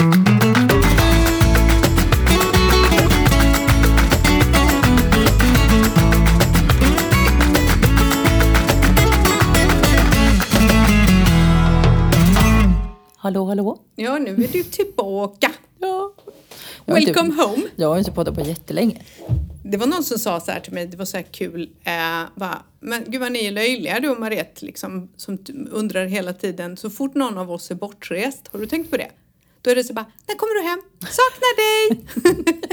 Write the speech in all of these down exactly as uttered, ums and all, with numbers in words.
Hallå, hallå. Ja, nu är du tillbaka. Ja. Welcome inte, home. Jag har inte poddat på jättelänge. Det var någon som sa så här till mig, det var så här kul. Eh, va? Men gud vad ni är löjliga, du och Mariette, liksom, som undrar hela tiden. Så fort någon av oss är bortrest, har du tänkt på det? Då är det så bara, när kommer du hem? Saknar dig!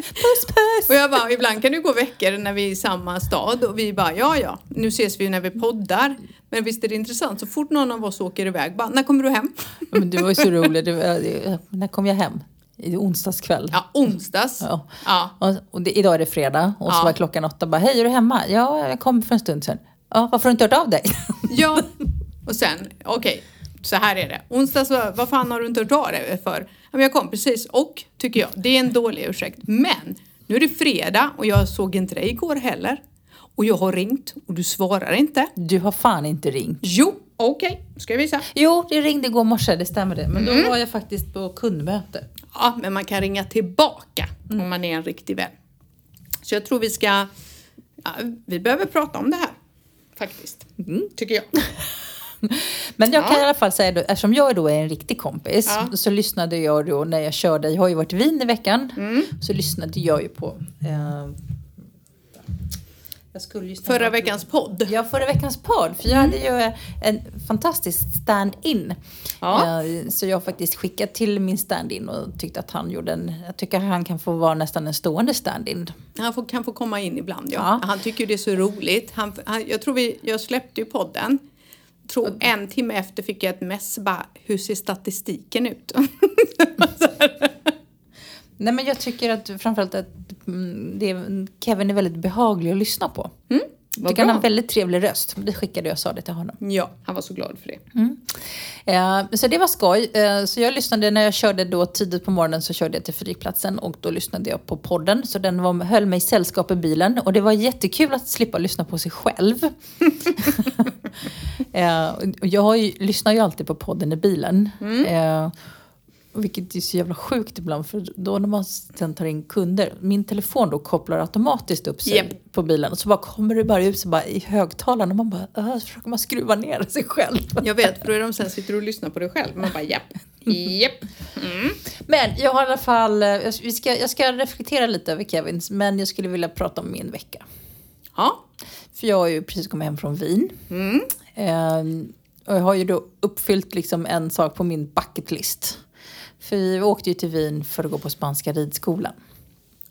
Puss, puss! Och jag bara, ibland kan det gå veckor när vi är i samma stad. Och vi bara, ja, ja. Nu ses vi ju när vi poddar. Men visst är det intressant. Så fort någon av oss åker iväg, bara, när kommer du hem? Men det var ju så roligt. Var, när kom jag hem? I onsdagskväll. Ja, onsdags. Ja. Ja. Och, och det, idag är det fredag. Och så ja. Var klockan åtta. Bara, hej, är du hemma? Ja, jag kom för en stund sedan. Ja, varför har du inte hört av dig? Ja, och sen, okej. Okay. Så här är det. Onsdags, vad fan har du inte hört av dig för? Jag kom precis och, tycker jag, det är en dålig ursäkt. Men, nu är det fredag och jag såg inte dig igår heller. Och jag har ringt och du svarar inte. Du har fan inte ringt. Jo, okej. Okay. Ska jag visa? Jo, det ringde igår morse, det stämmer det. Men då mm. var jag faktiskt på kundmöte. Ja, men man kan ringa tillbaka mm. om man är en riktig vän. Så jag tror vi ska, ja, vi behöver prata om det här. Faktiskt, mm. tycker jag. Men jag kan ja. i alla fall säga då, eftersom jag då är en riktig kompis ja. så lyssnade jag då när jag körde, jag har ju varit i Wien i veckan mm. så lyssnade jag ju på eh, jag skulle lyssna förra på, veckans podd. Ja, förra veckans podd, för jag mm. hade ju en fantastisk stand-in ja. eh, så jag faktiskt skickat till min stand-in och tyckte att han gjorde en, jag tycker att han kan få vara nästan en stående stand-in. Han får, kan få komma in ibland, ja. ja. Han tycker det är så roligt. Han, han, jag tror vi, jag släppte ju podden. Tror, en timme efter fick jag ett mess. Bara, hur ser statistiken ut? Nej, men jag tycker att framförallt att det, Kevin är väldigt behaglig att lyssna på. Mm, tycker han har en väldigt trevlig röst. Det skickade jag och sa det till honom. Ja, han var så glad för det. Mm. Eh, så det var skoj. Eh, så jag lyssnade när jag körde då tidigt på morgonen, så körde jag till Fredrikplatsen och då lyssnade jag på podden. Så den var, höll mig i sällskap i bilen. Och det var jättekul att slippa lyssna på sig själv. Eh, jag har ju, lyssnar ju alltid på podden i bilen. Mm. Eh, vilket är så jävla sjukt ibland. För då när man sen tar in kunder. Min telefon då kopplar automatiskt upp sig yep. på bilen. Och så bara kommer det bara ut så bara, i högtalaren. Och man bara, äh, så försöker man skruva ner sig själv. Jag vet, för då är de sen sitter och lyssnar på det själv. Man bara, japp. Japp. Mm. Men jag har i alla fall, jag ska, jag ska reflektera lite över Kevins. Men jag skulle vilja prata om min vecka. Ja. För jag har ju precis kommit hem från Wien. Mm. Eh, och jag har ju då uppfyllt liksom en sak på min bucket list. För vi åkte ju till Wien för att gå på Spanska Ridskolan.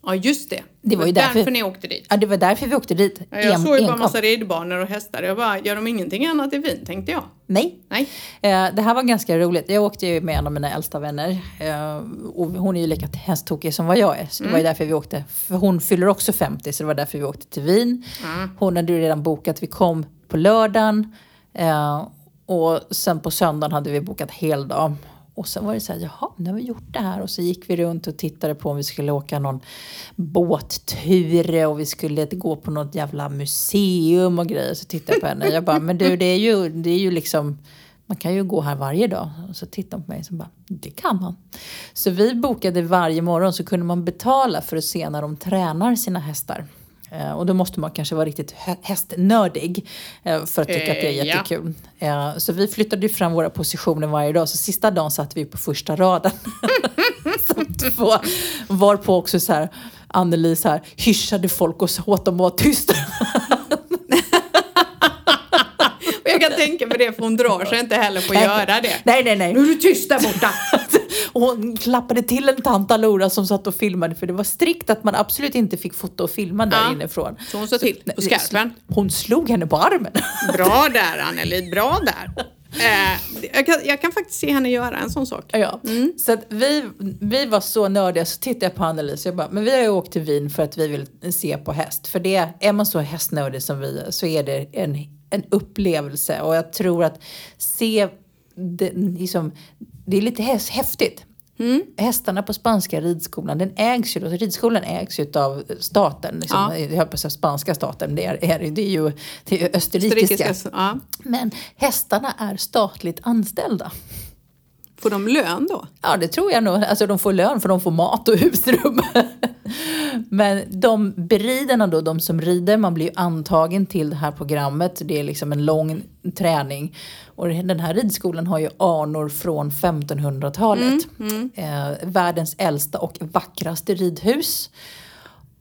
Ja, just det. Det var ju därför, därför ni åkte dit. Ja, det var därför vi åkte dit. Ja, jag en, såg ju bara en massa ridbanor och hästar. Jag bara, gör de ingenting annat i Wien, tänkte jag. Nej. Nej. Eh, det här var ganska roligt. Jag åkte ju med en av mina äldsta vänner. Eh, och hon är ju lika hästtokig som vad jag är. Så det mm. var ju därför vi åkte. För hon fyller också femtio, så det var därför vi åkte till Wien. Mm. Hon hade ju redan bokat. Vi kom på lördagen. Eh, och sen på söndagen hade vi bokat hel dag. Och sen var det så här, jaha, nu har vi gjort det här. Och så gick vi runt och tittade på om vi skulle åka någon båttur. Och vi skulle gå på något jävla museum och grejer. Så tittade jag på henne. Jag bara, men du, det är ju, det är ju liksom, man kan ju gå här varje dag. Och så tittade hon på mig och bara, det kan man. Så vi bokade varje morgon, så kunde man betala för att se när de tränar sina hästar. Och då måste man kanske vara riktigt hästnördig för att tycka att det är jättekul. Ja. Så vi flyttade fram våra positioner varje dag. Så sista dagen satt vi på första raden. Två, varpå också så här, Anneli så här, hyschade folk och sa åt dem att vara tysta. Och jag kan tänka på det, för hon drar sig inte heller på att nej, göra det. Nej, nej, nej. Nu är du tyst där borta. Och hon klappade till en tanta Laura som satt och filmade. För det var strikt att man absolut inte fick fota och filma där ja. inifrån. Så hon sa till på skarpen. Hon slog henne på armen. Bra där, Anneli. Bra där. Eh, jag, kan, jag kan faktiskt se henne göra en sån sak. Ja. Mm. Så att vi, vi var så nördiga. Så tittade jag på Anneli. Så jag bara, men vi har ju åkt till Wien för att vi vill se på häst. För det, är man så hästnördig som vi, så är det en, en upplevelse. Och jag tror att se... Det, liksom, det är lite häftigt. Mm. Hästarna på Spanska Ridskolan, den ägs ju då, ridskolan ägs ju av staten liksom, ja. jag hoppas att spanska staten det är, är det är ju det är österrikiska, österrikiska ja. Men hästarna är statligt anställda. Får de lön då? Ja, det tror jag nog. Alltså de får lön för de får mat och husrum. Men de beriderna då, de som rider, man blir ju antagen till det här programmet. Det är liksom en lång träning. Och den här ridskolan har ju anor från femtonhundratalet. Mm, mm. Eh, världens äldsta och vackraste ridhus.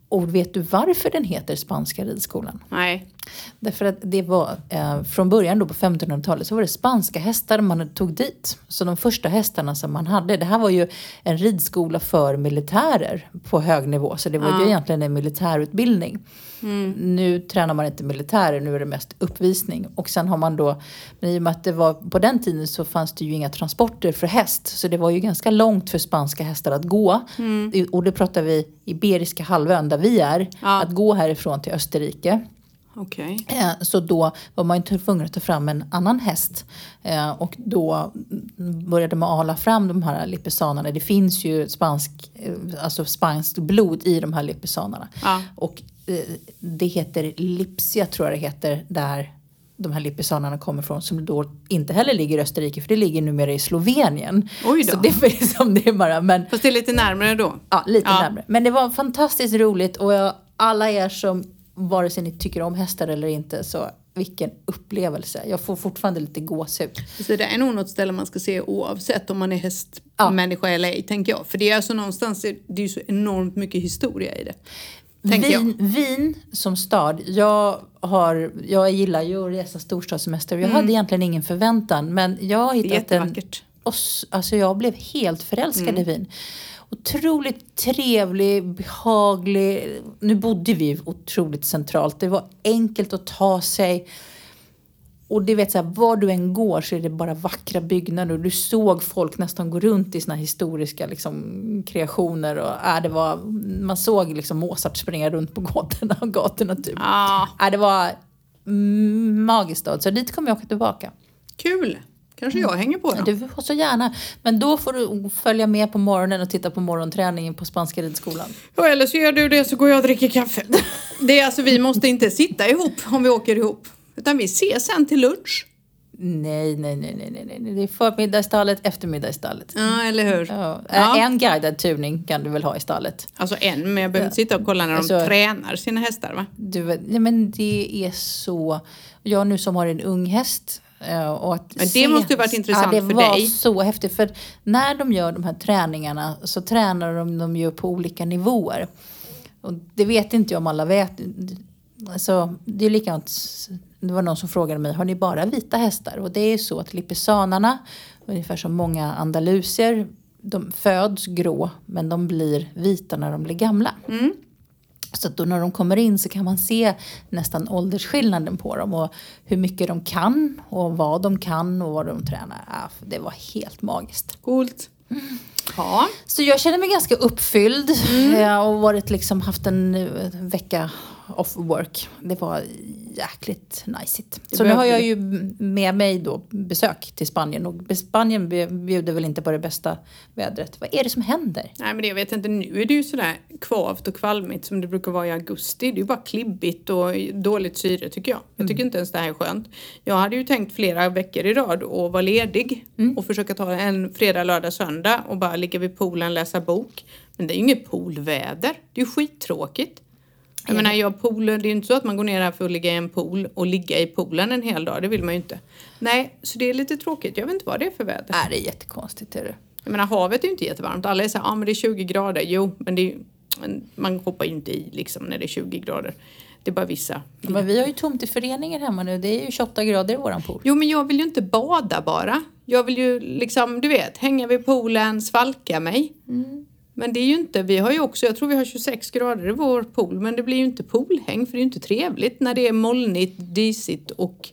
Och vet du varför den heter Spanska ridskolan? Nej. Därför att det var, eh, från början då på femtonhundratalet så var det spanska hästar man tog dit. Så de första hästarna som man hade, det här var ju en ridskola för militärer på hög nivå. Så det var ja. ju egentligen en militärutbildning. Mm. Nu tränar man inte militärer, nu är det mest uppvisning. Och sen har man då, men i och med att det var på den tiden så fanns det ju inga transporter för häst. Så det var ju ganska långt för spanska hästar att gå. Mm. Och det pratar vi Iberiska halvön där vi är, ja. att gå härifrån till Österrike. Okay. Så då var man ju tvungen att ta fram en annan häst. Och då började man ala fram de här lipizzanarna. Det finns ju spansk, alltså spanskt blod i de här lipizzanarna. Ja. Och det heter Lipizza, tror jag det heter, där de här lipizzanarna kommer från, som då inte heller ligger i Österrike, för det ligger numera i Slovenien. Oj då. Så det är som det är bara, men fast det är lite närmare då. Ja, lite ja. närmare. Men det var fantastiskt roligt, och jag, alla er som vare sig ni tycker om hästar eller inte, så vilken upplevelse. Jag får fortfarande lite gåshud. Så det är nog något ställe man ska se oavsett om man är hästmänniska ja. eller ej, tänker jag. För det är alltså någonstans, det är ju så enormt mycket historia i det. Vin, Wien som stad, jag, har, jag gillar ju att resa storstadssemester. Jag mm. hade egentligen ingen förväntan, men jag har hittat en, alltså jag blev helt förälskad mm. i Wien. Otroligt trevlig, behaglig. Nu bodde vi otroligt centralt. Det var enkelt att ta sig. Och det vet så här, var du än går så är det bara vackra byggnader. Du såg folk nästan gå runt i såna historiska liksom, kreationer. Och, äh, det var, man såg liksom Mozart springa runt på gatorna och gatorna typ. Ah. Äh, det var magiskt. Så dit kommer jag åka tillbaka. Kul! Kanske jag hänger på dem. Du får så gärna. Men då får du följa med på morgonen och titta på morgonträningen på Spanska ridskolan. Ja, eller så gör du det så går jag och dricker kaffe. Det är alltså, vi måste inte sitta ihop om vi åker ihop. Utan vi ses sen till lunch. Nej, nej, nej, nej, nej. Det är förmiddag i stallet, eftermiddag i stallet. Ja, eller hur? Ja. Ja. En guidad turning kan du väl ha i stallet. Alltså en, men jag behöver inte sitta och kolla när alltså, de tränar sina hästar, va? Du, nej, men det är så... Jag nu som har en ung häst... Och att men det se, måste ju varit intressant ja, för dig. Det var så häftigt. För när de gör de här träningarna så tränar de dem ju på olika nivåer. Och det vet inte jag om alla vet. Alltså, det är likadant. Det var någon som frågade mig, har ni bara vita hästar? Och det är så att lipizzanarna, ungefär som många andaluser, de föds grå men de blir vita när de blir gamla. Mm. Så att då när de kommer in så kan man se nästan åldersskillnaden på dem. Och hur mycket de kan och vad de kan och vad de tränar. Ja, det var helt magiskt. Coolt. Mm. Ja. Så jag känner mig ganska uppfylld. Mm. Jag har varit liksom, haft en vecka off work. Det var jäkligt najsigt. Så nu har jag ju med mig då besök till Spanien. Och Spanien bjuder väl inte på det bästa vädret. Vad är det som händer? Nej, men det, jag vet inte. Nu är det ju sådär kvavt och kvalmigt som det brukar vara i augusti. Det är ju bara klibbigt och dåligt syre, tycker jag. Jag tycker mm. inte ens det här är skönt. Jag hade ju tänkt flera veckor i rad och vara ledig. Mm. Och försöka ta en fredag, lördag, söndag. Och bara ligga vid poolen, läsa bok. Men det är ju inget poolväder. Det är ju skittråkigt. Jag menar, jag pooler, det är ju inte så att man går ner här för att ligga i en pool och ligga i poolen en hel dag. Det vill man ju inte. Nej, så det är lite tråkigt. Jag vet inte vad det är för väder. Nej, det är jättekonstigt. Är det? Jag menar, havet är ju inte jättevarmt. Alla är så här, ja ah, men det är tjugo grader. Jo, men det är, man hoppar ju inte i liksom när det är tjugo grader. Det är bara vissa. Ja, men vi har ju tomt i föreningar hemma nu. Det är ju tjugoåtta grader i våran pool. Jo, men jag vill ju inte bada bara. Jag vill ju liksom, du vet, hänga vid poolen, svalka mig. Mm. Men det är ju inte, vi har ju också, jag tror vi har tjugosex grader i vår pool. Men det blir ju inte poolhäng, för det är ju inte trevligt när det är molnigt, disigt och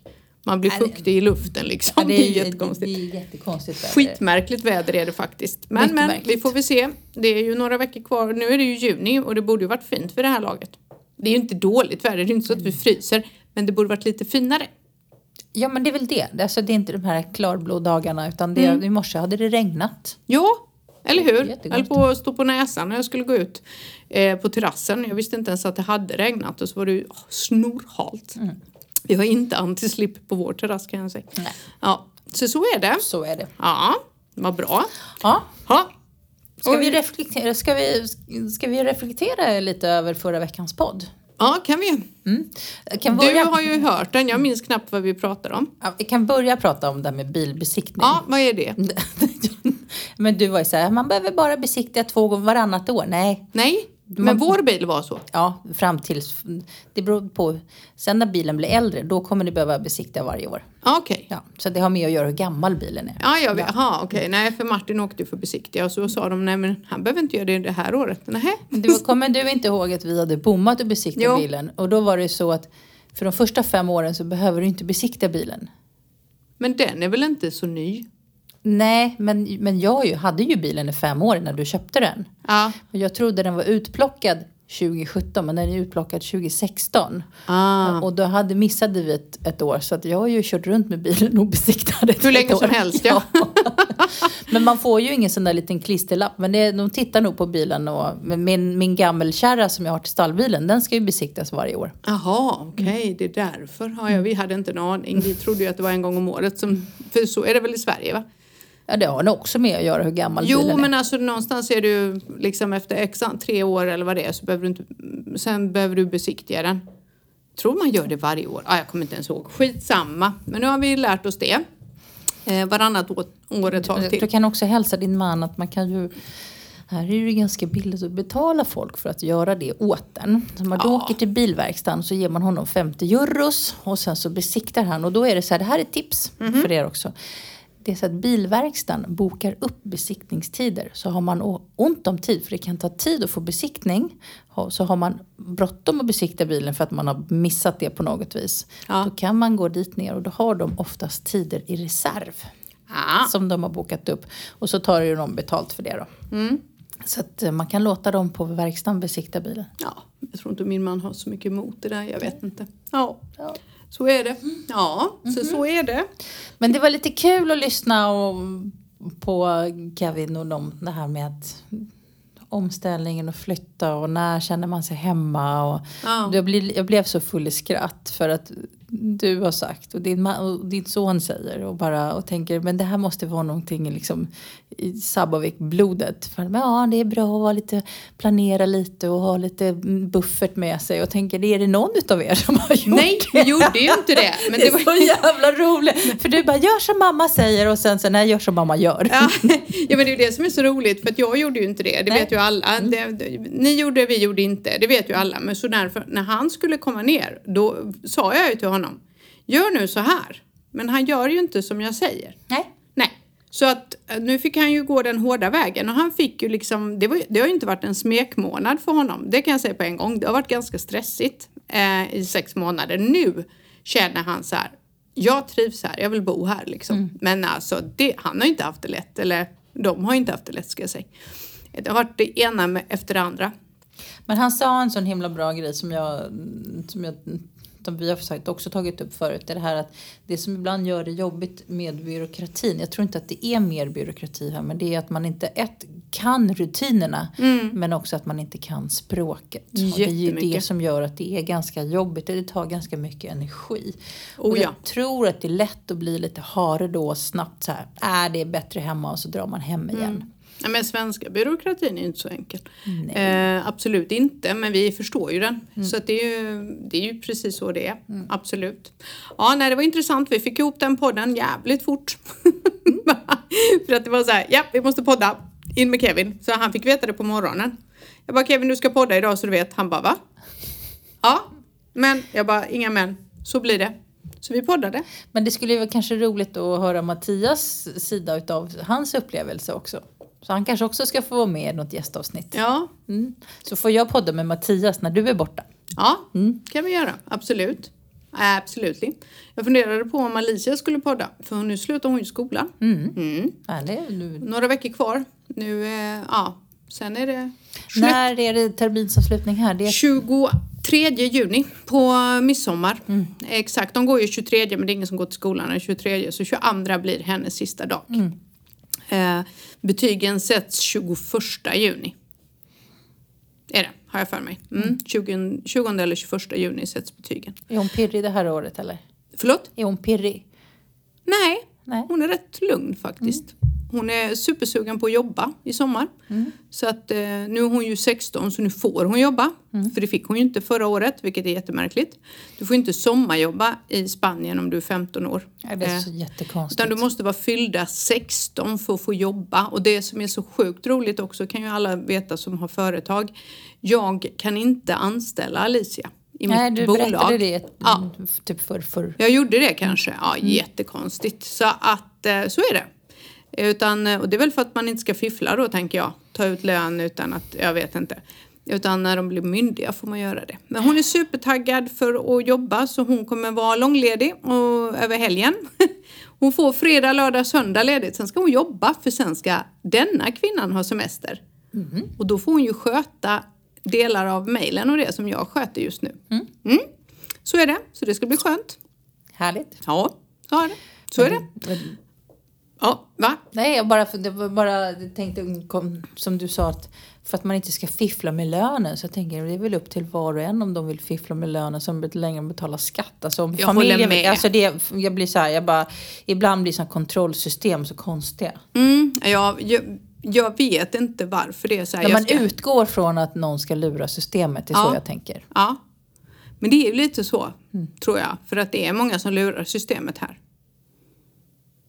man blir fuktig i luften liksom. Ja, det, är, det är jättekonstigt. Det är jättekonstigt väder. Skitmärkligt väder är det faktiskt. Men, men vi får väl se, det är ju några veckor kvar. Nu är det ju juni och det borde ju varit fint för det här laget. Det är ju inte dåligt väder, det är ju inte så att vi fryser. Men det borde varit lite finare. Ja, men det är väl det. Alltså, det är inte de här klarblå dagarna, utan det, mm. i morse hade det regnat. Ja. Eller hur? Jag höll på att stå på näsan när jag skulle gå ut eh, på terrassen. Jag visste inte ens att det hade regnat och så var det ju oh, snorhalt. Mm. Vi har inte antislipp på vår terrass, kan jag säga. Nej. Ja, så så är det. Så är det. Ja. Vad bra. Ja. Ha. Ska vi reflektera, ska vi, ska vi reflektera lite över förra veckans podd? Ja, kan vi. Mm. Kan du börja... har ju hört den, jag minns knappt vad vi pratar om. Ja, vi kan börja prata om det här med bilbesiktning. Ja, vad är det? Men du var ju så här, man behöver bara besiktiga två gånger varannat år. Nej. Nej, men man... vår bil var så. Ja, fram tills, det beror på, sen när bilen blir äldre, då kommer du behöva besiktiga varje år. Okej. Okay. Ja, så det har med att göra hur gammal bilen är. Ja, jag vet. Ja. Okej. Okay. Nej, för Martin åkte ju för besiktiga och så sa de, nej men han behöver inte göra det det här året. Nej. Du, kommer du inte ihåg att vi hade bommat och besiktiga bilen? Och då var det så att för de första fem åren så behöver du inte besikta bilen. Men den är väl inte så ny? Nej, men, men jag ju, hade ju bilen i fem år när du köpte den. Ja. Jag trodde den var utplockad tjugo sjutton, men den är utplockad tjugo sexton. Ah. Och då hade, missade vi ett, ett år, så att jag har ju kört runt med bilen och besiktade hur länge år. Som helst, ja. Ja. Men man får ju ingen sån där liten klisterlapp, men det, de tittar nog på bilen. Och, min, min gammelkärra som jag har till stallbilen, den ska ju besiktas varje år. Jaha, okej, okay. Det är därför. Ja, ja, vi hade inte en aning, vi trodde ju att det var en gång om året, som, för så är det väl i Sverige, va? Ja, det har nog också med att göra hur gammal jo, bilen är. Jo, men alltså någonstans är du liksom efter x, tre år eller vad det är, så behöver du inte, sen behöver du besiktiga den. Tror man gör det varje år. Ja, ah, jag kommer inte ens ihåg. Skitsamma. Men nu har vi lärt oss det. Eh, varannat år, år ett tag till. Du kan också hälsa din man att man kan ju... Här är det ganska billigt att betala folk för att göra det åt den. Så man ja. åker till bilverkstan, så ger man honom femtio euros. Och sen så besiktar han. Och då är det så här, det här är ett tips mm-hmm. för er också. Det är så att bilverkstan bokar upp besiktningstider. Så har man ont om tid, för det kan ta tid att få besiktning. Så har man bråttom att besikta bilen för att man har missat det på något vis. Ja. Då kan man gå dit ner, och då har de oftast tider i reserv. Ja. Som de har bokat upp. Och så tar ju de betalt för det då. Mm. Så att man kan låta dem på verkstan besikta bilen. Ja, jag tror inte min man har så mycket emot det där, jag vet inte. Ja, ja. Så är det. Ja, mm-hmm. så, så är det. Men det var lite kul att lyssna och, på Kevin och de, det här med att omställningen och flytta och när känner man sig hemma. Och ja. jag, blev, jag blev så full i skratt för att du har sagt och din, ma- och din son säger och, bara, och tänker, men det här måste vara någonting liksom, i Sabbavik-blodet. För, men ja, det är bra att vara lite, planera lite och ha lite buffert med sig. Och tänker, är det någon av er som har gjort Nej, det? Nej, vi gjorde ju inte det. Men det, det var så jävla roligt. För du bara, gör som mamma säger och sen så, nej, gör som mamma gör. Ja, ja, men det är ju det som är så roligt, för att jag gjorde ju inte det. Det nej. vet ju alla. Mm. Det, det, ni gjorde, vi gjorde inte. Det vet ju alla. Men så därför, när han skulle komma ner, då sa jag ju till honom, Honom. gör nu så här. Men han gör ju inte som jag säger. Nej. Nej. Så att nu fick han ju gå den hårda vägen. Och han fick ju liksom. Det, var, det har ju inte varit en smekmånad för honom. Det kan jag säga på en gång. Det har varit ganska stressigt. Eh, I sex månader. Nu känner han så här. Jag trivs här. Jag vill bo här liksom. Mm. Men alltså. Det, han har inte haft det lätt. Eller de har inte haft det lätt, ska jag säga. Det har varit det ena med, efter det andra. Men han sa en sån himla bra grej. Som jag. Som jag som vi har också tagit upp förut, det här att det som ibland gör det jobbigt med byråkratin, jag tror inte att det är mer byråkrati här, men det är att man inte ett, kan rutinerna, mm. men också att man inte kan språket. Det är ju det som gör att det är ganska jobbigt, det tar ganska mycket energi. Oh, och jag ja. tror att det är lätt att bli lite hare då snabbt så här, äh, det är bättre hemma, och så drar man hem igen. Mm. Ja, men svenska byråkratin är ju inte så enkel. Eh, absolut inte, men vi förstår ju den. Mm. Så att det, är ju, det är ju precis så det är, mm. absolut. Ja, nej, det var intressant. Vi fick ihop den podden jävligt fort. Mm. För att det var så här, ja, vi måste podda. In med Kevin. Så han fick veta det på morgonen. Jag bara, Kevin, du ska podda idag, så du vet. Han bara, va? Ja, men. Jag bara, inga men. Så blir det. Så vi poddade. Men det skulle ju vara kanske roligt att höra Mattias sida av hans upplevelse också. Så han kanske också ska få vara med i något gästavsnitt. Ja. Mm. Så får jag podda med Mattias när du är borta. Ja, mm. kan vi göra. Absolut. Absolut. Jag funderade på om Alicia skulle podda. För nu slutar hon ju skolan. Mm. Mm. Ja, det är nu... Några veckor kvar. Nu, eh, ja. Sen är det slut. När är det terminsavslutning här? Det är... tjugotredje juni på midsommar. Mm. Exakt. De går ju tjugotredje, men det är ingen som går till skolan den tjugotredje. Så tjugoandra blir hennes sista dag. Mm. Eh, betygen sätts tjugoförsta juni. Är det, har jag för mig. Mm. tjugonde eller tjugoförsta juni sätts betygen. Är hon pirrig det här året eller? Förlåt? Är hon pirrig? Nej, Nej. Hon är rätt lugn faktiskt. Mm. Hon är supersugen på att jobba i sommar. Mm. Så att eh, nu är hon ju sexton så nu får hon jobba. Mm. För det fick hon ju inte förra året, vilket är jättemärkligt. Du får inte sommarjobba i Spanien om du är femton år. Det är så eh, jättekonstigt. Utan du måste vara fyllda sexton för att få jobba. Och det som är så sjukt roligt också kan ju alla veta som har företag. Jag kan inte anställa Alicia. I Nej, mitt du bolag. Berättade det ja. typ för, för... Jag gjorde det kanske. Ja, mm. Jättekonstigt. Så att eh, så är det. Utan, och det är väl för att man inte ska fiffla då, tänker jag. Ta ut lön utan att, jag vet inte. Utan när de blir myndiga får man göra det. Men hon är supertaggad för att jobba så hon kommer vara långledig och, över helgen. Hon får fredag, lördag, söndag ledigt. Sen ska hon jobba för sen ska denna kvinnan ha semester. Mm. Och då får hon ju sköta delar av mejlen och det som jag sköter just nu. Mm. Mm. Så är det. Så det ska bli skönt. Härligt. Ja, så är det. Så är det. Ja, va? Nej, jag bara, jag bara tänkte, som du sa, att för att man inte ska fiffla med lönen. Så jag tänker, det är väl upp till var och en om de vill fiffla med lönen som längre betalar skatt. Alltså om jag familjen, med. Alltså det, jag blir så här, jag bara, ibland blir så här kontrollsystem så konstiga. Mm, ja, jag, jag vet inte varför det är så här. När man ska... utgår från att någon ska lura systemet, det är ja. så jag tänker. Ja, men det är ju lite så, mm. tror jag. För att det är många som lurar systemet här.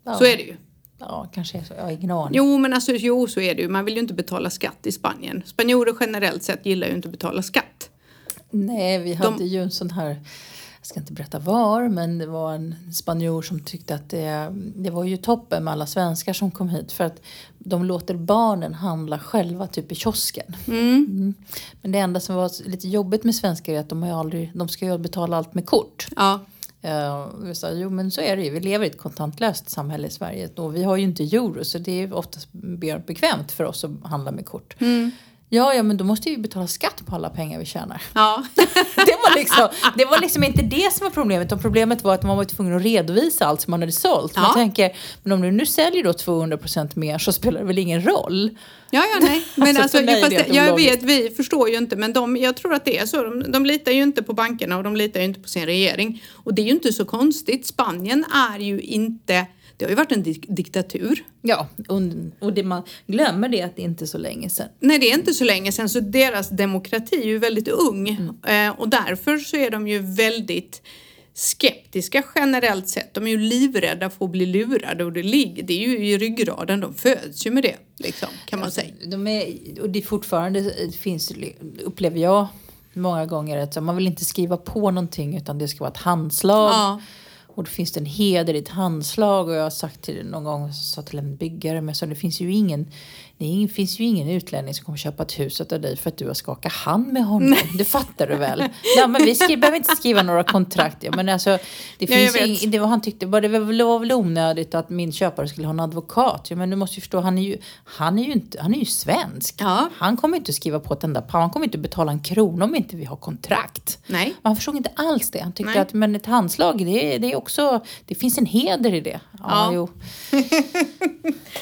Ja. Så är det ju. Ja, kanske så. Jag har ingen aning. Jo, men alltså, jo, så är det ju. Man vill ju inte betala skatt i Spanien. Spanjorer generellt sett gillar ju inte att betala skatt. Nej, vi hade De... ju en sån här... Jag ska inte berätta var, men det var en spanjor som tyckte att det, det var ju toppen med alla svenskar som kom hit. För att de låter barnen handla själva typ i kiosken. Mm. Mm. Men det enda som var lite jobbigt med svenskar är att de, har aldrig, de ska ju betala allt med kort. Ja. Uh, vi sa, jo men så är det ju, vi lever i ett kontantlöst samhälle i Sverige och vi har ju inte euro så det är oftast bekvämt för oss att handla med kort. Mm. Ja, ja, men då måste ju betala skatt på alla pengar vi tjänar. Ja. det, var liksom, det var liksom inte det som var problemet. Och problemet var att man var tvungen att redovisa allt som man hade sålt. Ja. Man tänker, men om du nu säljer då tvåhundra procent mer så spelar det väl ingen roll? Ja, ja, nej. Men alltså, alltså, nej, fast, jag långt. vet, vi förstår ju inte. Men de, jag tror att det är så. De, de litar ju inte på bankerna och de litar ju inte på sin regering. Och det är ju inte så konstigt. Spanien är ju inte... Det har ju varit en dik- diktatur. Ja, och, och det man glömmer det att det inte är så länge sedan. Nej, det är inte så länge sedan. Så deras demokrati är ju väldigt ung. Mm. Eh, och därför så är de ju väldigt skeptiska generellt sett. De är ju livrädda för att bli lurade. Och det, lig- det är ju i ryggraden. De föds ju med det, liksom, kan man säga. De är, och det fortfarande finns, upplever jag många gånger, att man vill inte skriva på någonting utan det ska vara ett handslag. Ja. Och då finns det en heder i ett handslag. Och jag har sagt till någon gång, sa till en byggare. Men så det finns ju ingen, det finns ju ingen utlänning som kommer köpa ett hus av dig. För att du har skakat hand med honom. Nej. Det fattar du väl. Nej, men vi skri- behöver inte skriva några kontrakt. Ja, men alltså, det finns ja, ing- det var, han tyckte bara det var väl onödigt att min köpare skulle ha en advokat. Ja, men du måste ju förstå, han är ju, han är ju, inte, han är ju svensk. Ja. Han kommer inte skriva på ett enda par. Han kommer inte betala en krona om inte vi har kontrakt. Nej. Han förstod inte alls det. Han tyckte Nej. att men ett handslag, det, det är också, det finns en heder i det. Ja, ja. Jo.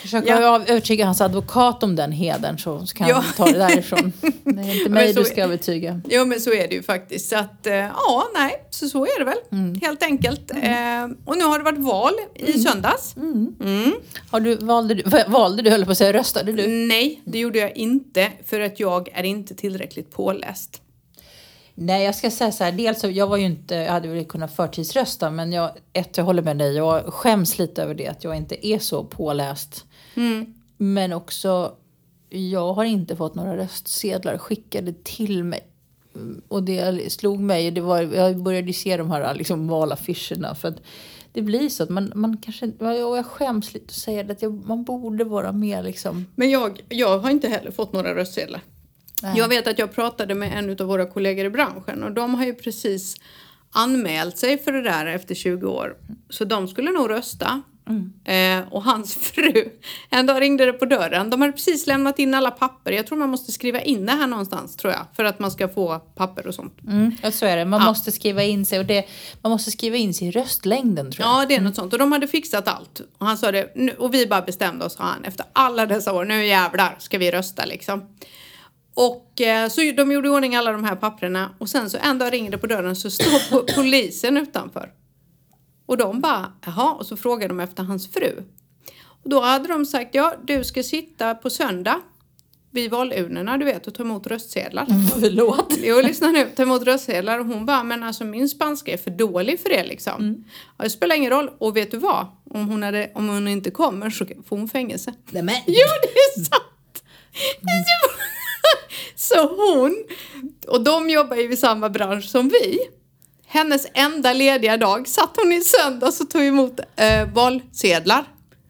Försöker ja. övertyga hans advokat om den heden så, så kan ja. han ta det därifrån. Det är inte mig du ska övertyga. Jo, men så är det ju faktiskt. Så att, ja, nej. Så, så är det väl. Mm. Helt enkelt. Mm. Eh, och nu har det varit val i mm. söndags. Mm. Mm. Har du, valde du, valde du, höll på att säga, röstade du? Nej, det gjorde jag inte. För att jag är inte tillräckligt påläst. Nej, jag ska säga så här. Dels, jag var ju inte, jag hade väl kunnat förtidsrösta. Men jag, ett, jag håller med dig. Jag skäms lite över det. Att jag inte är så påläst. Mm. Men också, jag har inte fått några röstsedlar skickade till mig. Och det slog mig. Det var, jag började se de här liksom, valaffischerna. För att det blir så att man, man kanske... Och jag skäms lite att säga det. Att jag, man borde vara mer liksom... Men jag, jag har inte heller fått några röstsedlar. Nej. Jag vet att jag pratade med en av våra kollegor i branschen. Och de har ju precis anmält sig för det där efter tjugo år. Så de skulle nog rösta. Mm. Eh, och hans fru. En dag ringde det på dörren. De hade precis lämnat in alla papper. Jag tror man måste skriva in det här någonstans, tror jag. För att man ska få papper och sånt. Mm, och så är det. Man ja. måste skriva in sig. Och det, man måste skriva in sig i röstlängden, tror jag. Ja, det är något sånt. Och de hade fixat allt. Och han sa det. Nu, och vi bara bestämde oss, sa han. Efter alla dessa år. Nu jävlar ska vi rösta, liksom. Och så de gjorde i ordning alla de här papperna. Och sen så en dag ringde på dörren så stod polisen utanför. Och de bara, jaha. Och så frågade de efter hans fru. Och då hade de sagt, ja du ska sitta på söndag vid valurnorna, du vet, och ta emot röstsedlar. Förlåt. Jo, lyssna nu, ta emot röstsedlar. Och hon bara, men alltså min spanska är för dålig för det liksom. Mm. Ja, det spelar ingen roll. Och vet du vad? Om hon, hade, om hon inte kommer så får hon fängelse. Nej, men. Jo, det är sant. Mm. Så hon, och de jobbar ju i samma bransch som vi. Hennes enda lediga dag satt hon i söndags och tog emot eh, valsedlar.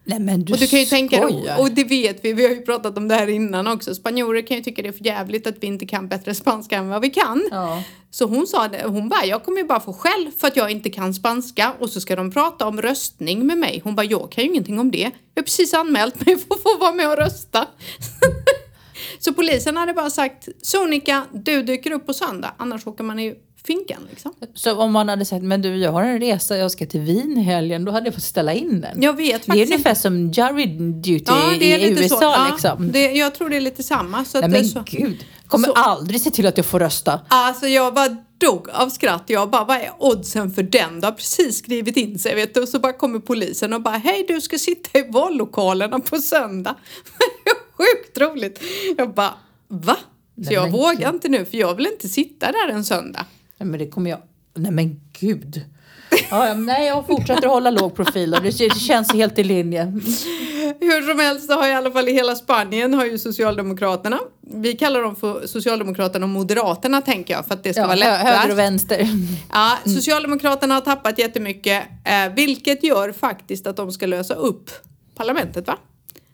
Nej, men du och du kan ju tänka, och, och det vet vi, vi har ju pratat om det här innan också. Spanjorer kan ju tycka det är för jävligt att vi inte kan bättre spanska än vad vi kan. Ja. Så hon sa, hon bara, jag kommer ju bara få skäll för att jag inte kan spanska. Och så ska de prata om röstning med mig. Hon bara, jag kan ju ingenting om det. Jag har precis anmält mig för att få vara med och rösta. Så polisen hade bara sagt, Sonika, du dyker upp på söndag, annars åker man ju finkan liksom. Så om man hade sagt, men du, jag har en resa, jag ska till Wien i helgen, då hade jag fått ställa in den. Jag vet faktiskt. Det är ungefär inte som jury duty, ja, det är i lite U S A så. Liksom. Ja, det, jag tror det är lite samma. Så nej, att men det så. Gud, kommer så. Aldrig se till att jag får rösta. Alltså jag bara dog av skratt. Jag bara, vad är oddsen för den? Du har precis skrivit in sig, vet du. Och så bara kommer polisen och bara, hej du ska sitta i vallokalerna på söndag. Det är sjukt roligt. Jag bara, va? Så nej, jag men vågar gud. Inte nu, för jag vill inte sitta där en söndag. Nej, men det kommer jag... Nej, men gud. Ja, nej, jag fortsätter att hålla låg profil. Och det känns helt i linje. Hur som helst har i alla fall i hela Spanien har ju Socialdemokraterna. Vi kallar dem för Socialdemokraterna och Moderaterna, tänker jag. För att det ska ja, vara lättast. Höger och vänster. Ja, Socialdemokraterna har tappat jättemycket. Vilket gör faktiskt att de ska lösa upp parlamentet, va?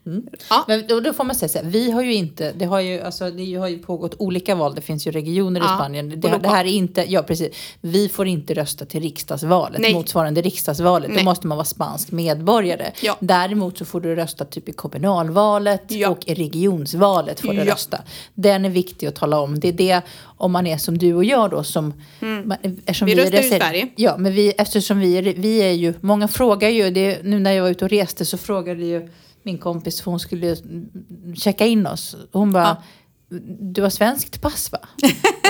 Mm. Ja. Men då, då får man säga så här, vi har ju inte, det har ju, alltså, det har ju pågått olika val, det finns ju regioner ja. I Spanien, det, det här är inte, ja precis, vi får inte rösta till riksdagsvalet, nej. Motsvarande riksdagsvalet, nej. Då måste man vara spansk medborgare, ja. Däremot så får du rösta typ i kommunalvalet ja. Och i regionsvalet får du ja. Rösta, den är viktig att tala om, det är det om man är som du och jag då som, mm. man, eftersom vi, vi röstar reser, i Sverige ja, men vi, eftersom vi, vi är ju, många frågar ju det, nu när jag var ute och reste så frågade ju min kompis, hon skulle checka in oss. Hon bara, ja. Du har svenskt pass va?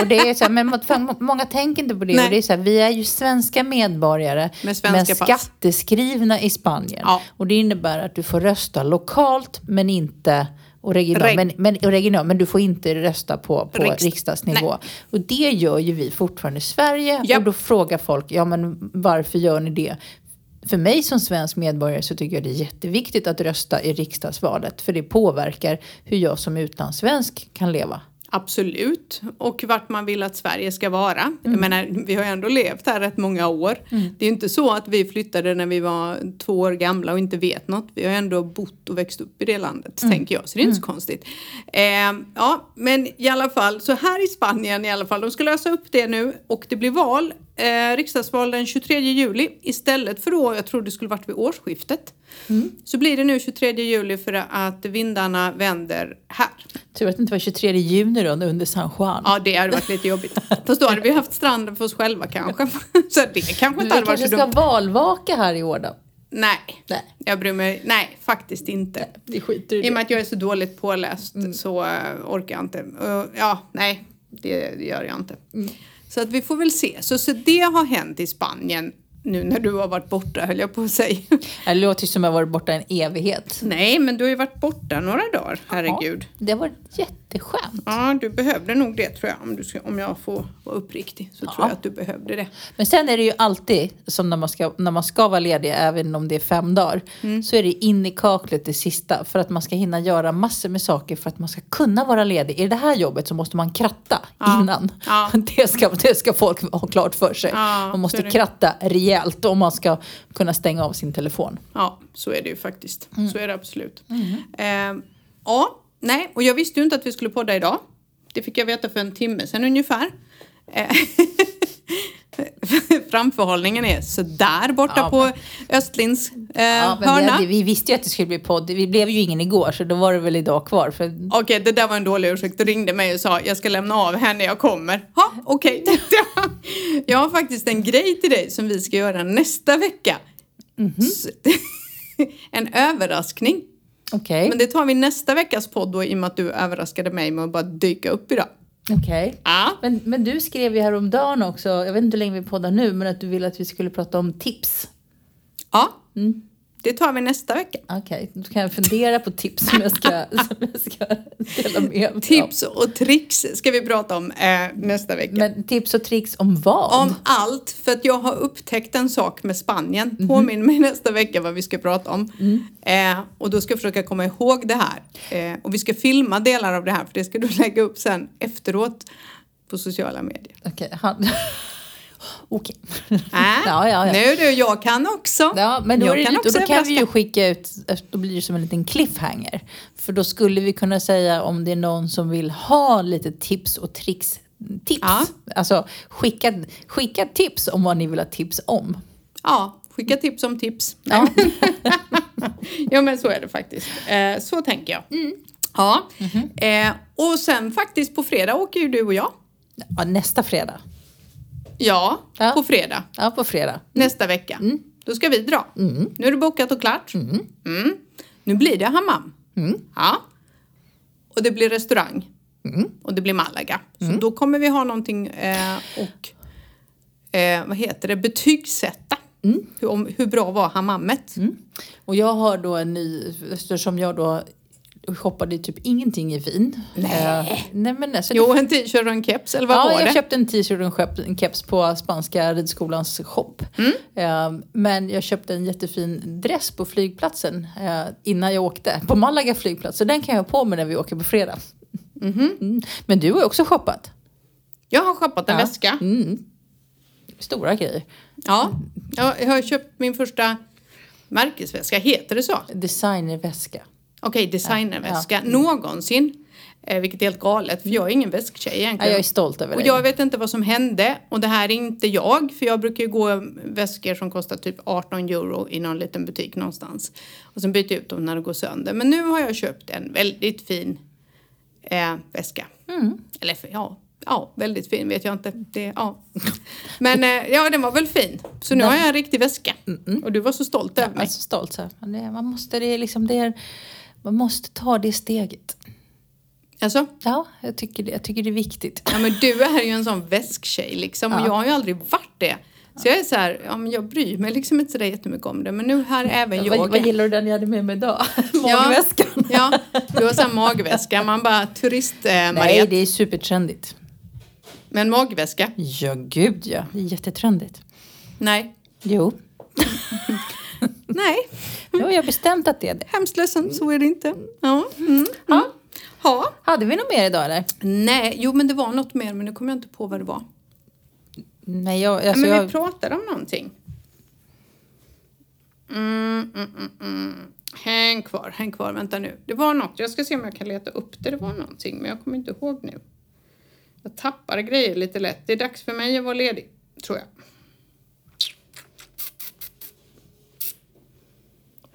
Och det är så här, men många tänker inte på det. Och det är så här, vi är ju svenska medborgare. Med svenska pass. Men skatteskrivna i Spanien. Ja. Och det innebär att du får rösta lokalt men inte... Och regional, Reg- men, men, och regional, men du får inte rösta på, på Riks- riksdagsnivå. Nej. Och det gör ju vi fortfarande i Sverige. Ja. Och då frågar folk, ja men varför gör ni det? För mig som svensk medborgare så tycker jag det är jätteviktigt att rösta i riksdagsvalet. För det påverkar hur jag som utlandssvensk kan leva. Absolut. Och vart man vill att Sverige ska vara. Mm. Jag menar, vi har ju ändå levt här rätt många år. Mm. Det är ju inte så att vi flyttade när vi var två år gamla och inte vet något. Vi har ju ändå bott och växt upp i det landet, mm. tänker jag. Så det är inte mm. så konstigt. Eh, ja, men i alla fall, så här i Spanien i alla fall. De ska lösa upp det nu och det blir val. Eh, riksdagsval den tjugotredje juli istället för då, jag tror det skulle varit vid årsskiftet mm. så blir det nu tjugotredje juli för att vindarna vänder här. Tur att det inte var tjugotredje juni då under San Juan. Ja, det hade varit lite jobbigt. Fast då hade vi haft stranden för oss själva kanske. Så det kanske inte hade varit så dumt. Du ska valvaka här i år då? Nej, nej. Jag bryr mig, nej faktiskt inte. Nej, det skiter i det. I och med att jag är så dåligt påläst mm. så uh, orkar jag inte. Uh, ja, nej, det, det gör jag inte. Mm. Så att vi får väl se. Så, så det har hänt i Spanien nu när du har varit borta, höll jag på att säga. Det låter som att jag har varit borta en evighet. Nej, men du har ju varit borta några dagar, herregud. Ja, det var jätteskönt. Ja, du behövde nog det tror jag. Om, du ska, om jag får vara uppriktig så ja. Tror jag att du behövde det. Men sen är det ju alltid, som när man ska, när man ska vara ledig, även om det är fem dagar, mm. så är det in i kaklet det sista. För att man ska hinna göra massor med saker för att man ska kunna vara ledig. I det här jobbet så måste man kratta ja. Innan. Ja. Det, ska, det ska folk ha klart för sig. Ja, man måste kratta rejält. Allt om man ska kunna stänga av sin telefon. Ja, så är det ju faktiskt. Mm. Så är det absolut. Mm. Eh, ja, nej. Och jag visste ju inte att vi skulle podda idag. Det fick jag veta för en timme sedan ungefär. Eh, framförhållningen är så där borta ja, på men... Östlins eh, ja, men hörna. Vi, vi visste ju att det skulle bli podd. Vi blev ju ingen igår så då var det väl idag kvar. För... Okej, okay, det där var en dålig ursäkt. Du ringde mig och sa jag ska lämna av här när jag kommer. Ja, okej. Okay. Jag har faktiskt en grej till dig som vi ska göra nästa vecka. Mm-hmm. En överraskning. Okej. Okay. Men det tar vi nästa veckas podd då i och med att du överraskade mig med att bara dyka upp idag. Okej, okay. ah. men, men du skrev ju häromdagen också, jag vet inte hur länge vi poddar nu, men att du ville att vi skulle prata om tips. Ja, ah. mm. Det tar vi nästa vecka. Okej, okay, då kan jag fundera på tips som jag ska, som jag ska dela med mig. Tips och tricks ska vi prata om eh, nästa vecka. Men tips och tricks om vad? Om allt, för att jag har upptäckt en sak med Spanien. Påminn mig nästa vecka vad vi ska prata om. Mm. Eh, och då ska jag försöka komma ihåg det här. Eh, och vi ska filma delar av det här, för det ska du lägga upp sen efteråt på sociala medier. Okej, okay, han... Okej. Äh, ja, ja, ja. Nu du, jag kan också. Ja, men då, jag kan, lite, också då kan vi ju skicka ut, då blir det som en liten cliffhanger. För då skulle vi kunna säga, om det är någon som vill ha lite tips och tricks, tips. Ja. Alltså skicka, skicka tips om vad ni vill ha tips om. Ja, skicka tips om tips. Ja, ja men så är det faktiskt. Eh, så tänker jag. Mm. Ja, mm-hmm. eh, och sen faktiskt på fredag åker ju du och jag. Ja, nästa fredag. Ja, ja, på fredag. Ja, på fredag. Nästa vecka. Mm. Då ska vi dra. Mm. Nu är det bokat och klart. Mm. Mm. Nu blir det hammam. Mm. Ja. Och det blir restaurang. Mm. Och det blir Malaga. Mm. Så då kommer vi ha någonting eh, och eh, vad heter det? Betygsätta. Mm. Hur, om, hur bra var hammamet? Mm. Och jag har då en ny, eftersom jag då shoppade typ ingenting i Wien. Nej. Uh, nej men, alltså, jo, en t-shirt och en keps, eller vad ja, var det? Ja, jag köpte en t-shirt och en keps på Spanska Ridskolans shop. Mm. Uh, men jag köpte en jättefin dress på flygplatsen uh, innan jag åkte. På Malaga flygplats. Så den kan jag ha på mig när vi åker på fredag. Mm-hmm. Mm. Men du har ju också shoppat. Jag har shoppat en ja. väska. Mm. Stora grejer. Ja, jag har köpt min första märkesväska. Heter det så? Designerväska. Okej, okay, designerväska. Ja. Någonsin. Eh, vilket är helt galet. För jag är ingen väsktjej egentligen. Ja, jag är stolt över det. Och jag vet inte vad som hände. Och det här är inte jag. För jag brukar ju gå väskor som kostar typ arton euro i någon liten butik någonstans. Och sen byter jag ut dem när det går sönder. Men nu har jag köpt en väldigt fin eh, väska. Mm. Eller ja, ja, väldigt fin vet jag inte. Det, ja. Men eh, ja, den var väl fin. Så nu Nej. har jag en riktig väska. Mm-mm. Och du var så stolt över mig. Jag var så stolt så. Man måste det liksom... Det är... Man måste ta det steget. Alltså? Ja, jag tycker det, jag tycker det är viktigt. Ja, men du är ju en sån väsktjej liksom. Ja. Och jag har ju aldrig varit det. Så jag är så här, ja, men jag bryr mig liksom inte så där jättemycket om det. Men nu här även jag. Vad, vad gillar du den jag hade med mig idag? Magväskan. Ja, ja, du har sån magväska. Man bara turist. Eh, Nej, Mariette. Det är supertrendigt. Men magväska? Ja, gud ja. Det är jättetrendigt. Nej. Jo. Nej. Nu har jag bestämt att det är det. Hemskt ledsen, så är det inte. Ja. Mm. Mm. Ja. Ha. Hade vi något mer idag eller? Nej, jo men det var något mer. Men nu kommer jag inte på vad det var. Nej, jag, alltså, men jag... vi pratade om någonting. Mm, mm, mm, mm. Häng kvar, häng kvar. Vänta nu. Det var något. Jag ska se om jag kan leta upp det. Det var någonting, men jag kommer inte ihåg nu. Jag tappar grejer lite lätt. Det är dags för mig att vara ledig, tror jag.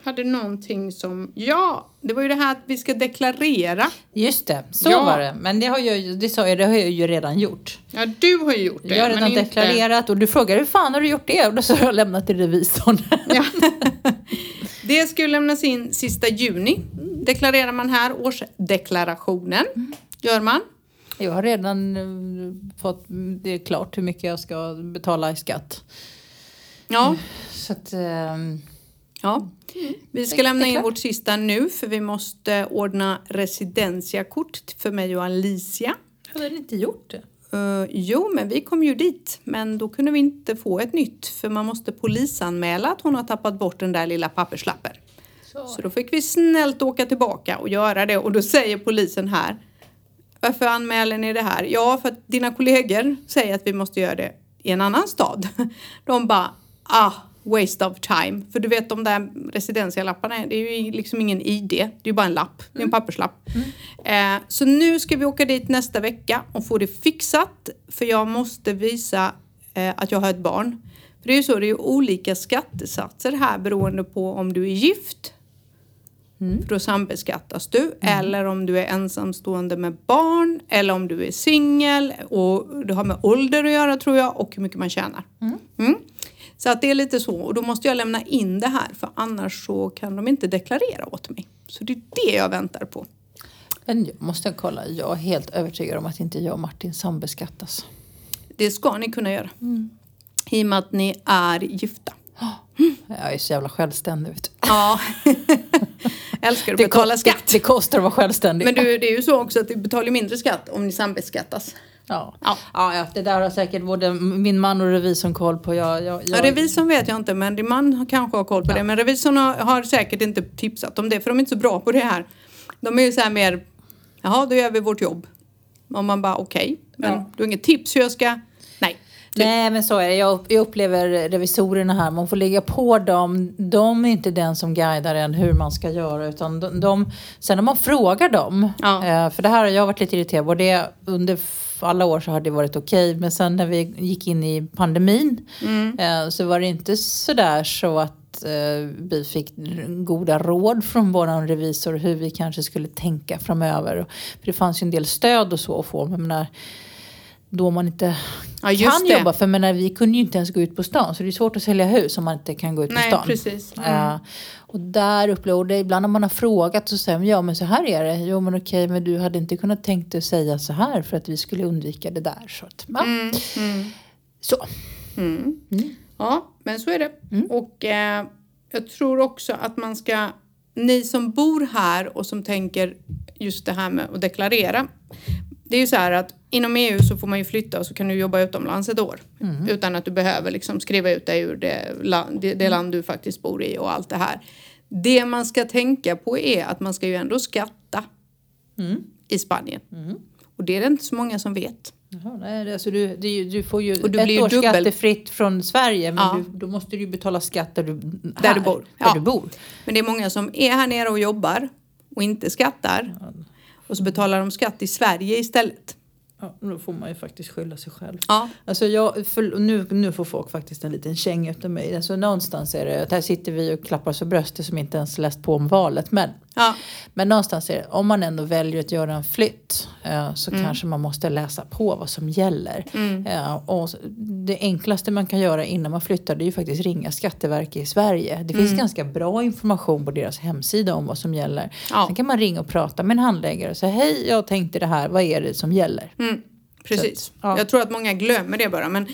Hade någonting som... Ja, det var ju det här att vi ska deklarera. Just det, så ja. var det. Men det har jag, det sa jag, det har jag ju redan gjort. Ja, du har ju gjort det. Jag har redan men deklarerat inte... och du frågar hur fan har du gjort det? Och då så har jag lämnat till revisorn. Ja. Det ska ju lämnas in sista juni. Deklarerar man här årsdeklarationen. Gör man. Jag har redan fått det klart hur mycket jag ska betala i skatt. Ja. Så att... Ja, vi ska lämna in vårt sista nu för vi måste ordna residensiakort för mig och Alicia. Hade ni inte gjort det? Uh, jo, men vi kom ju dit. Men då kunde vi inte få ett nytt för man måste polisanmäla att hon har tappat bort den där lilla papperslappen. Så, Så då fick vi snällt åka tillbaka och göra det. Och då säger polisen här, varför anmäler ni det här? Ja, för att dina kollegor säger att vi måste göra det i en annan stad. De bara, ah. Waste of time. För du vet de där residensialapparna. Det är ju liksom ingen I D. Det är ju bara en lapp. Mm. Det är en papperslapp. Mm. Eh, så nu ska vi åka dit nästa vecka. Och få det fixat. För jag måste visa eh, att jag har ett barn. För det är ju så. Det är ju olika skattesatser här. Beroende på om du är gift. Mm. För då sambeskattas du. Mm. Eller om du är ensamstående med barn. Eller om du är singel. Och det har med ålder att göra tror jag. Och hur mycket man tjänar. Mm. Mm. Så att det är lite så. Och då måste jag lämna in det här. För annars så kan de inte deklarera åt mig. Så det är det jag väntar på. Men jag måste kolla. Jag är helt övertygad om att inte jag och Martin sambeskattas. Det ska ni kunna göra. Mm. I och med att ni är gifta. Mm. Jag är så jävla självständig. Ja. Älskar att det betala ko- skatt. Det kostar att vara självständig. Men du, det är ju så också att du betalar mindre skatt om ni sambeskattas. Ja. Ja. Ja, det där har säkert både min man och revisorn koll på. Jag, jag, jag... Ja, revisorn vet jag inte, men din man kanske har koll på ja. det. Men revisorn har, har säkert inte tipsat om det, för de är inte så bra på det här. De är ju så här mer, jaha, då gör vi vårt jobb. Om man bara, okej, okay, men ja. du har inget tips hur jag ska... Typ. Nej, men så är det. Jag upplever revisorerna här. Man får ligga på dem. De är inte den som guidar en hur man ska göra. Utan de, de, sen när man frågar dem. Ja. För det här har jag varit lite irriterad på. Det, under alla år så har det varit okej. Okay. Men sen när vi gick in i pandemin. Mm. Så var det inte sådär så att vi fick goda råd från våran revisor. Hur vi kanske skulle tänka framöver. För det fanns ju en del stöd och så att få. Men när... Då man inte ja, kan det. jobba. För menar, vi kunde ju inte ens gå ut på stan. Så det är svårt att sälja hus om man inte kan gå ut Nej, på stan. Precis. Mm. Uh, och där upplever det. Ibland när man har frågat så säger man. Ja men så här är det. Jo men okej men du hade inte kunnat tänkt dig säga så här. För att vi skulle undvika det där. Så. Att, ja. Mm, mm. så. Mm. Mm. Ja men så är det. Mm. Och eh, jag tror också att man ska. Ni som bor här och som tänker just det här med att deklarera. Det är ju så här att inom E U så får man ju flytta och så kan du jobba utomlands ett år. Mm. Utan att du behöver liksom skriva ut dig ur det land, det, det land du faktiskt bor i och allt det här. Det man ska tänka på är att man ska ju ändå skatta mm. i Spanien. Mm. Och det är det inte så många som vet. Jaha, nej, alltså du, du, du får ju och du ett blir år dubbel. Skattefritt från Sverige. Men ja. du, då måste du ju betala skatt där, du, här, där, du, bor. där ja. du bor. Men det är många som är här nere och jobbar och inte skattar. Ja. Och så betalar de skatt i Sverige istället. Ja, då får man ju faktiskt skylla sig själv. Ja. Alltså jag, för, nu, nu får folk faktiskt en liten käng efter mig. Alltså någonstans är det, här sitter vi och klappar så bröstet som inte ens läst på om valet. Men, ja. men någonstans är det, om man ändå väljer att göra en flytt eh, så mm. kanske man måste läsa på vad som gäller. Mm. Eh, och det enklaste man kan göra innan man flyttar det är ju faktiskt ringa Skatteverket i Sverige. Det finns mm. ganska bra information på deras hemsida om vad som gäller. Ja. Sen kan man ringa och prata med en handläggare och säga hej jag tänkte det här, vad är det som gäller? Mm. Precis. Så, ja. Jag tror att många glömmer det bara. Men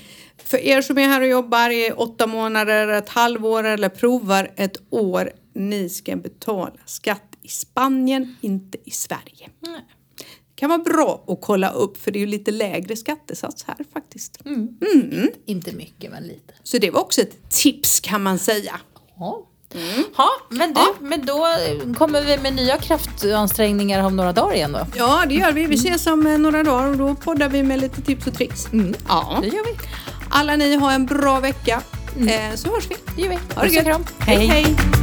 för er som är här och jobbar i åtta månader, ett halvår eller provar ett år. Ni ska betala skatt i Spanien, inte i Sverige. Nej. Det kan vara bra att kolla upp för det är ju lite lägre skattesats här faktiskt. Mm. Mm. Inte mycket men lite. Så det var också ett tips kan man säga. Ja. Mm. Ha, men, du, ja. men då kommer vi med nya kraftansträngningar om några dagar igen då. Ja, det gör vi. Vi ses om några dagar och då poddar vi med lite tips och tricks. Mm. Ja, det gör vi. Alla ni har en bra vecka. Mm. Eh, så hörs vi. Det gör vi. Ha det gött. Hej, hej. hej.